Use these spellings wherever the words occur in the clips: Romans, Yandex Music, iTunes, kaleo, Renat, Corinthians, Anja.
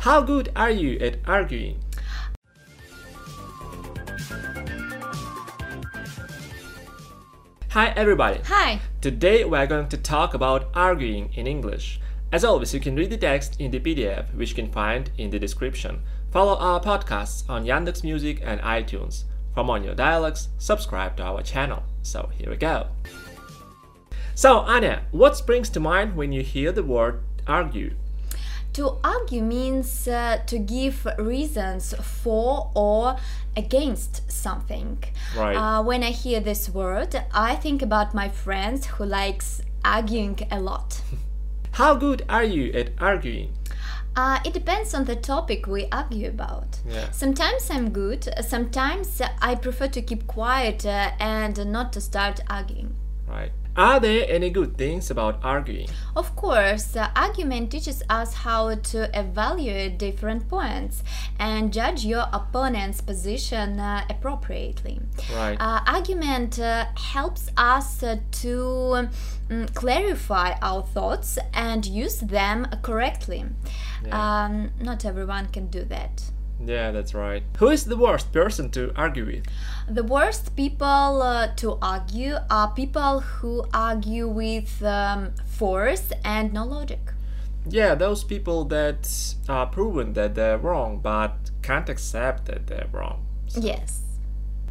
How good are you at arguing? Hi everybody! Hi! Today we are going to talk about arguing in English. As always, you can read the text in the PDF, which you can find in the description. Follow our podcasts on Yandex Music and iTunes. For more new dialogues, subscribe to our channel. So here we go! So, Anja, what springs to mind when you hear the word argue? To argue means to give reasons for or against something. Right. When I hear this word, I think about my friends who likes arguing a lot. How good are you at arguing? It depends on the topic we argue about. Yeah. Sometimes I'm good, sometimes I prefer to keep quiet and not to start arguing. Right. Are there any good things about arguing? Of course, argument teaches us how to evaluate different points and judge your opponent's position appropriately. Right. Argument helps us to clarify our thoughts and use them correctly. Yeah. Not everyone can do that. Yeah, that's right. Who is the worst person to argue with? The worst people to argue are people who argue with force and no logic. Yeah, those people that are proven that they're wrong but can't accept that they're wrong. So. Yes.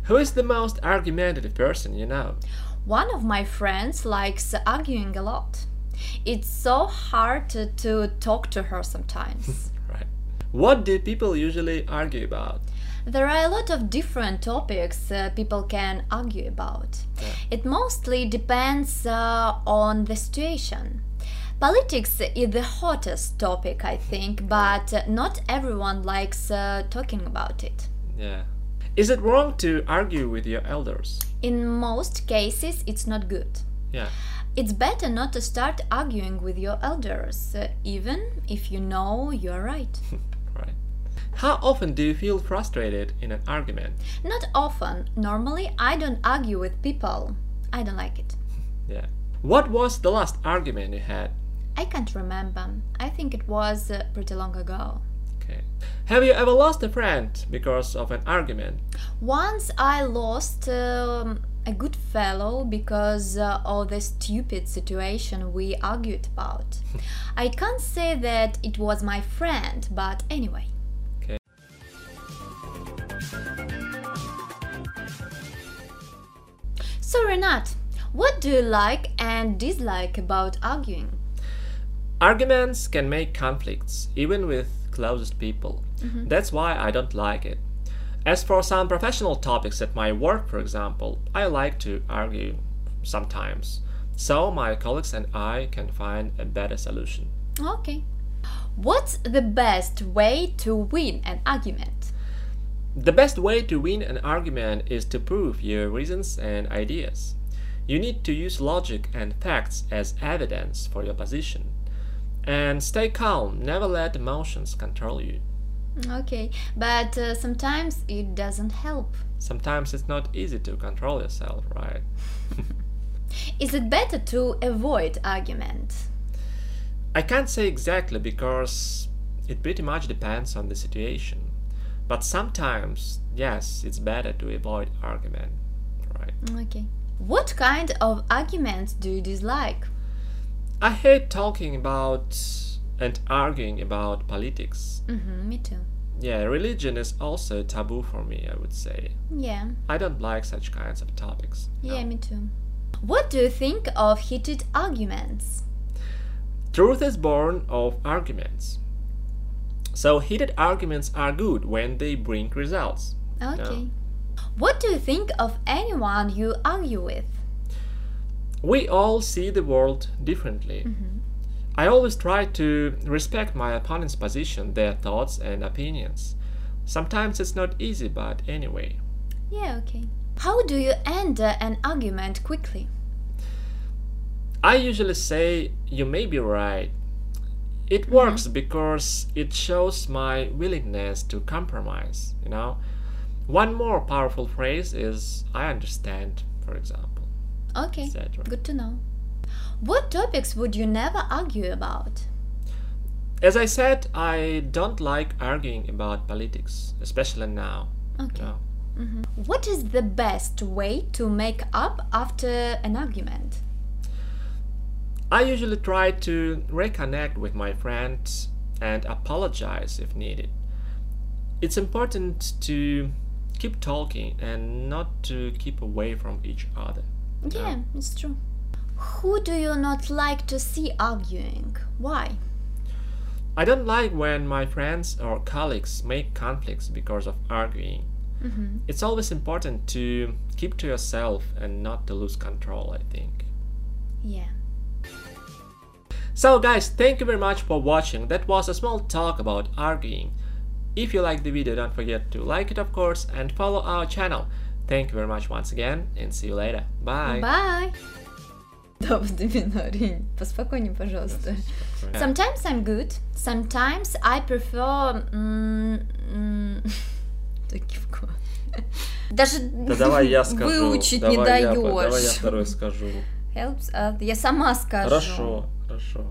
Who is the most argumentative person you know? One of my friends likes arguing a lot. It's so hard to talk to her sometimes. Right. What do people usually argue about? There are a lot of different topics people can argue about. Yeah. It mostly depends on the situation. Politics is the hottest topic, I think, but not everyone likes talking about it. Yeah. Is it wrong to argue with your elders? In most cases, it's not good. Yeah. It's better not to start arguing with your elders, even if you know you're right. Right. How often do you feel frustrated in an argument? Not often. Normally, I don't argue with people. I don't like it. Yeah. What was the last argument you had? I can't remember. I think it was pretty long ago. Okay. Have you ever lost a friend because of an argument? Once I lost a good fellow because of the stupid situation we argued about. I can't say that it was my friend, but anyway. Okay. So Renat, what do you like and dislike about arguing? Arguments can make conflicts, even with closest people. Mm-hmm. That's why I don't like it. As for some professional topics at my work, for example, I like to argue sometimes, so my colleagues and I can find a better solution. Okay. What's the best way to win an argument? The best way to win an argument is to prove your reasons and ideas. You need to use logic and facts as evidence for your position. And stay calm, never let emotions control you. Okay, but sometimes it doesn't help. Sometimes it's not easy to control yourself, right? Is it better to avoid argument? I can't say exactly because it pretty much depends on the situation. But sometimes, yes, it's better to avoid argument, right? Okay. What kind of arguments do you dislike? I hate talking about and arguing about politics. Mm-hmm, me too. Yeah, religion is also taboo for me, I would say. Yeah. I don't like such kinds of topics. No. Yeah, me too. What do you think of heated arguments? Truth is born of arguments. So heated arguments are good when they bring results. Okay. No? What do you think of anyone you argue with? We all see the world differently. Mm-hmm. I always try to respect my opponent's position, their thoughts and opinions. Sometimes it's not easy, but anyway. Yeah, okay. How do you end an argument quickly? I usually say, you may be right. It works because it shows my willingness to compromise, you know. One more powerful phrase is, I understand, for example. Okay, etc. Good to know. What topics would you never argue about? As I said, I don't like arguing about politics, especially now. Okay. No. Mm-hmm. What is the best way to make up after an argument? I usually try to reconnect with my friends and apologize if needed. It's important to keep talking and not to keep away from each other. Yeah, no? It's true. Who do you not like to see arguing? Why? I don't like when my friends or colleagues make conflicts because of arguing. Mm-hmm. It's always important to keep to yourself and not to lose control, I think. Yeah. So guys, thank you very much for watching. That was a small talk about arguing. If you liked the video, don't forget to like it, of course, and follow our channel. Thank you very much once again, and see you later. Bye. Bye. Поспокойнее, пожалуйста. Sometimes I'm good. Sometimes I prefer. Даже выучить не даешь. Давай я второй скажу. Я сама скажу. Хорошо, хорошо.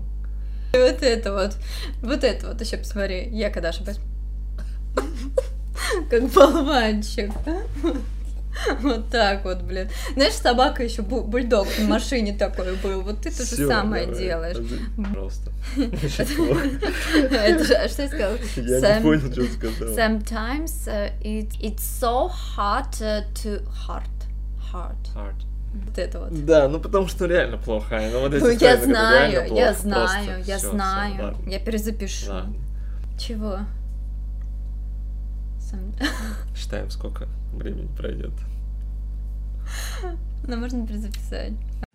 Вот это вот еще посмотри. Я когда ошибаюсь. Как болванчик. Вот так вот, блин. Знаешь, собака еще бульдог в машине такой был. Вот ты то же самое делаешь. Просто. Что я сказала? Я не понял, что сказала. Sometimes it's so hard to hard. Вот это вот. Да, ну потому что реально плохо. Ну я знаю. Я перезапишу. Чего? Считаем, сколько времени пройдет. Но можно перезаписать.